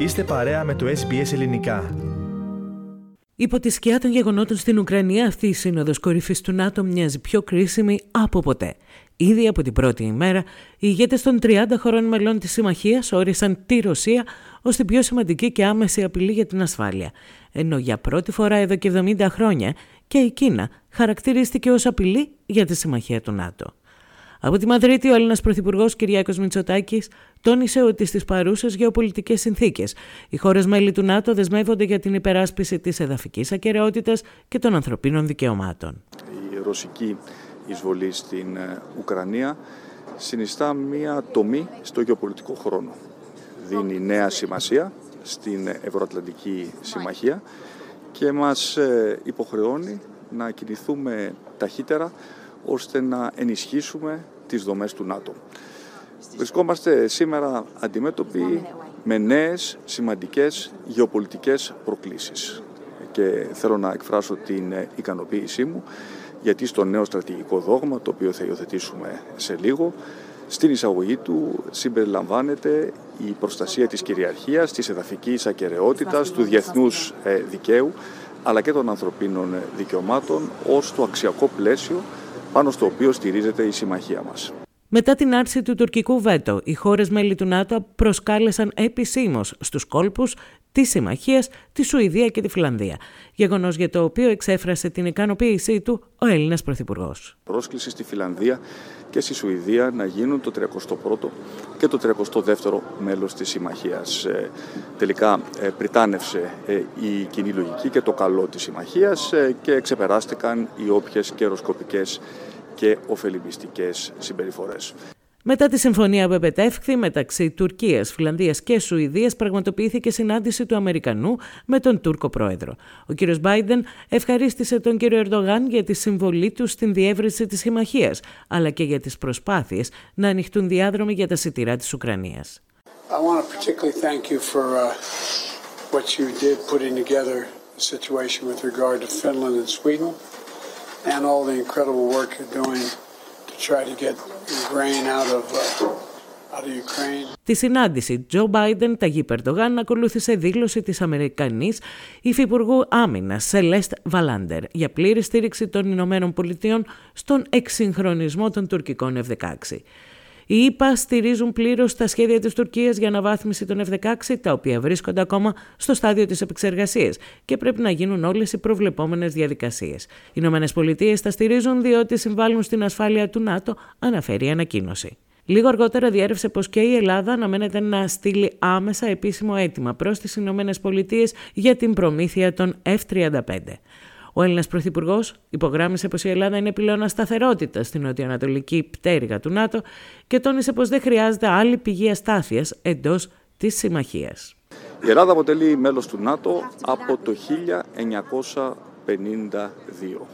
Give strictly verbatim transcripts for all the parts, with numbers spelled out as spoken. Είστε παρέα με το Ες Μπι Ες Ελληνικά. Υπό τη σκιά των γεγονότων στην Ουκρανία, αυτή η σύνοδος κορυφής του ΝΑΤΟ μοιάζει πιο κρίσιμη από ποτέ. Ήδη από την πρώτη ημέρα, οι ηγέτες των τριάντα χωρών μελών της συμμαχίας όρισαν τη Ρωσία ως την πιο σημαντική και άμεση απειλή για την ασφάλεια. Ενώ για πρώτη φορά εδώ και εβδομήντα χρόνια και η Κίνα χαρακτηρίστηκε ως απειλή για τη συμμαχία του ΝΑΤΟ. Από τη Μαδρίτη, ο Έλληνας Πρωθυπουργός Κυριάκος Μητσοτάκης τόνισε ότι στις παρούσες γεωπολιτικές συνθήκες οι χώρες μέλη του ΝΑΤΟ δεσμεύονται για την υπεράσπιση της εδαφικής ακεραιότητας και των ανθρωπίνων δικαιωμάτων. Η ρωσική εισβολή στην Ουκρανία συνιστά μία τομή στο γεωπολιτικό χρόνο. Δίνει νέα σημασία στην Ευρωατλαντική Συμμαχία και μας υποχρεώνει να κινηθούμε ταχύτερα ώστε να ενισχύσουμε τις δομές του ΝΑΤΟ. Βρισκόμαστε σήμερα αντιμέτωποι με νέες σημαντικές γεωπολιτικές προκλήσεις και θέλω να εκφράσω την ικανοποίησή μου γιατί στο νέο στρατηγικό δόγμα, το οποίο θα υιοθετήσουμε σε λίγο, στην εισαγωγή του συμπεριλαμβάνεται η προστασία της κυριαρχίας, της εδαφικής ακεραιότητας, του διεθνούς δικαίου αλλά και των ανθρωπίνων δικαιωμάτων ως το αξιακό πλαίσιο πάνω στο οποίο στηρίζεται η συμμαχία μας. Μετά την άρση του τουρκικού βέτο, οι χώρες μέλη του ΝΑΤΟ προσκάλεσαν επισήμως στους κόλπους της συμμαχίας τη Σουηδία και τη Φιλανδία. Γεγονός για το οποίο εξέφρασε την ικανοποίησή του ο Έλληνας Πρωθυπουργός. Πρόσκληση στη Φιλανδία και στη Σουηδία να γίνουν το τριακοστό πρώτο και το τριακοστό δεύτερο μέλος της συμμαχίας. Ε, τελικά ε, πριτάνευσε ε, η κοινή λογική και το καλό της συμμαχίας ε, και ξεπεράστηκαν οι όποιες καιροσκοπικές και ωφελημιστικές συμπεριφορές. Μετά τη συμφωνία που επετεύχθη μεταξύ Τουρκίας, Φιλανδίας και Σουηδίας, πραγματοποιήθηκε συνάντηση του Αμερικανού με τον Τούρκο πρόεδρο. Ο κ. Μπάιντεν ευχαρίστησε τον κ. Ερντογάν για τη συμβολή του στην διεύρυνση της συμμαχίας, αλλά και για τις προσπάθειες να ανοιχτούν διάδρομοι για τα σιτηρά της Ουκρανίας. And all the incredible work you're doing to try to get grain out of, uh, out of Ukraine. Τη συνάντηση Τζο Μπάιντεν, Ταγίπ Ερντογάν ακολούθησε δήλωση της Αμερικανής υφυπουργού Άμυνας Σελέστ Βαλάντερ για πλήρη στήριξη των Ηνωμένων Πολιτειών στον εξυγχρονισμό των τουρκικών εφ δεκαέξι. Οι ΗΠΑ στηρίζουν πλήρως τα σχέδια της Τουρκίας για αναβάθμιση των εφ δεκαέξι, τα οποία βρίσκονται ακόμα στο στάδιο της επεξεργασίας και πρέπει να γίνουν όλες οι προβλεπόμενες διαδικασίες. Οι Ηνωμένες Πολιτείες τα στηρίζουν διότι συμβάλλουν στην ασφάλεια του ΝΑΤΟ, αναφέρει η ανακοίνωση. Λίγο αργότερα διέρευσε πως και η Ελλάδα αναμένεται να στείλει άμεσα επίσημο αίτημα προς τις Ηνωμένες Πολιτείες για την προμήθεια των εφ τριάντα πέντε. Ο Έλληνας Πρωθυπουργός υπογράμμισε πως η Ελλάδα είναι πυλώνα σταθερότητας στην νοτιοανατολική πτέρυγα του ΝΑΤΟ και τόνισε πως δεν χρειάζεται άλλη πηγή αστάθειας εντός της συμμαχίας. Η Ελλάδα αποτελεί μέλος του ΝΑΤΟ από το χίλια εννιακόσια πενήντα δύο.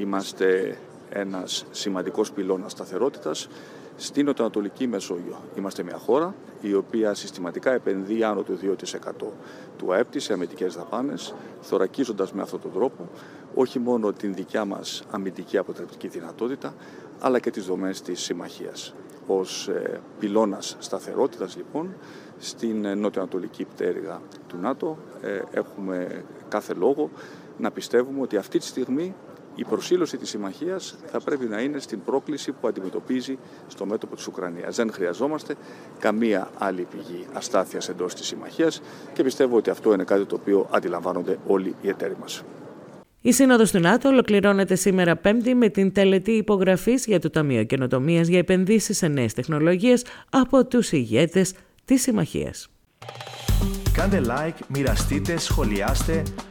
Είμαστε ένας σημαντικός πυλώνας σταθερότητας στην νοτιοανατολική Μεσόγειο. Είμαστε μια χώρα η οποία συστηματικά επενδύει άνω του δύο τοις εκατό του ΑΕΠ της σε αμυντικές δαπάνες, θωρακίζοντας με αυτόν τον τρόπο όχι μόνο την δικιά μας αμυντική αποτρεπτική δυνατότητα, αλλά και τις δομές της συμμαχίας. Ως ε, πυλώνας σταθερότητας, λοιπόν, στην νοτιοανατολική πτέρυγα του ΝΑΤΟ ε, έχουμε κάθε λόγο να πιστεύουμε ότι αυτή τη στιγμή η προσήλωση της συμμαχίας θα πρέπει να είναι στην πρόκληση που αντιμετωπίζει στο μέτωπο της Ουκρανίας. Δεν χρειαζόμαστε καμία άλλη πηγή αστάθειας εντός της συμμαχίας και πιστεύω ότι αυτό είναι κάτι το οποίο αντιλαμβάνονται όλοι οι εταίροι μας. Η Σύνοδος του ΝΑΤΟ ολοκληρώνεται σήμερα Πέμπτη με την τελετή υπογραφής για το Ταμείο Καινοτομίας για επενδύσεις σε νέες τεχνολογίες από τους ηγέτες της συμμαχίας. Κάντε like, μοιραστείτε, σχολιάστε,